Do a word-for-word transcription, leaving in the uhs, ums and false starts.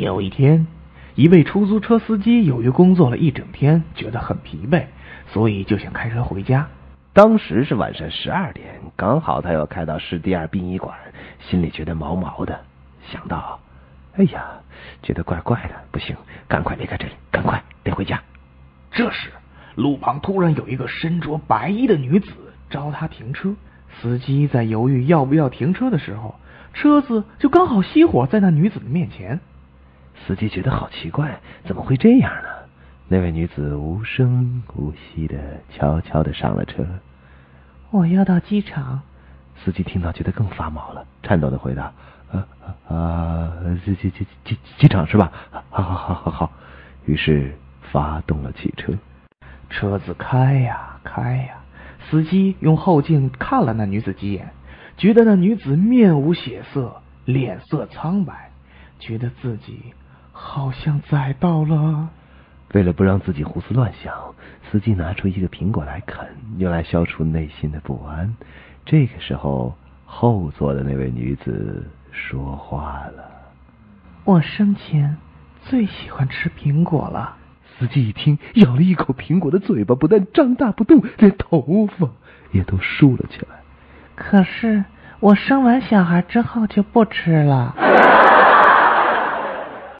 有一天，一位出租车司机由于工作了一整天，觉得很疲惫，所以就想开车回家。当时是晚上十二点，刚好他要开到市第二殡仪馆，心里觉得毛毛的，想到，哎呀，觉得怪怪的，不行，赶快离开这里，赶快得回家。这时，路旁突然有一个身着白衣的女子招他停车，司机在犹豫要不要停车的时候，车子就刚好熄火在那女子的面前。司机觉得好奇怪，怎么会这样呢？那位女子无声无息的悄悄的上了车。我要到机场。司机听到觉得更发毛了，颤抖的回答：“啊啊，机机机机机场是吧？好好好好好。”于是发动了汽车。车子开呀开呀，司机用后镜看了那女子几眼，觉得那女子面无血色，脸色苍白，觉得自己好像宰到了。为了不让自己胡思乱想，司机拿出一个苹果来啃，用来消除内心的不安。这个时候，后座的那位女子说话了：“我生前最喜欢吃苹果了。”司机一听，咬了一口苹果的嘴巴不但张大不动，连头发也都竖了起来。可是我生完小孩之后就不吃了。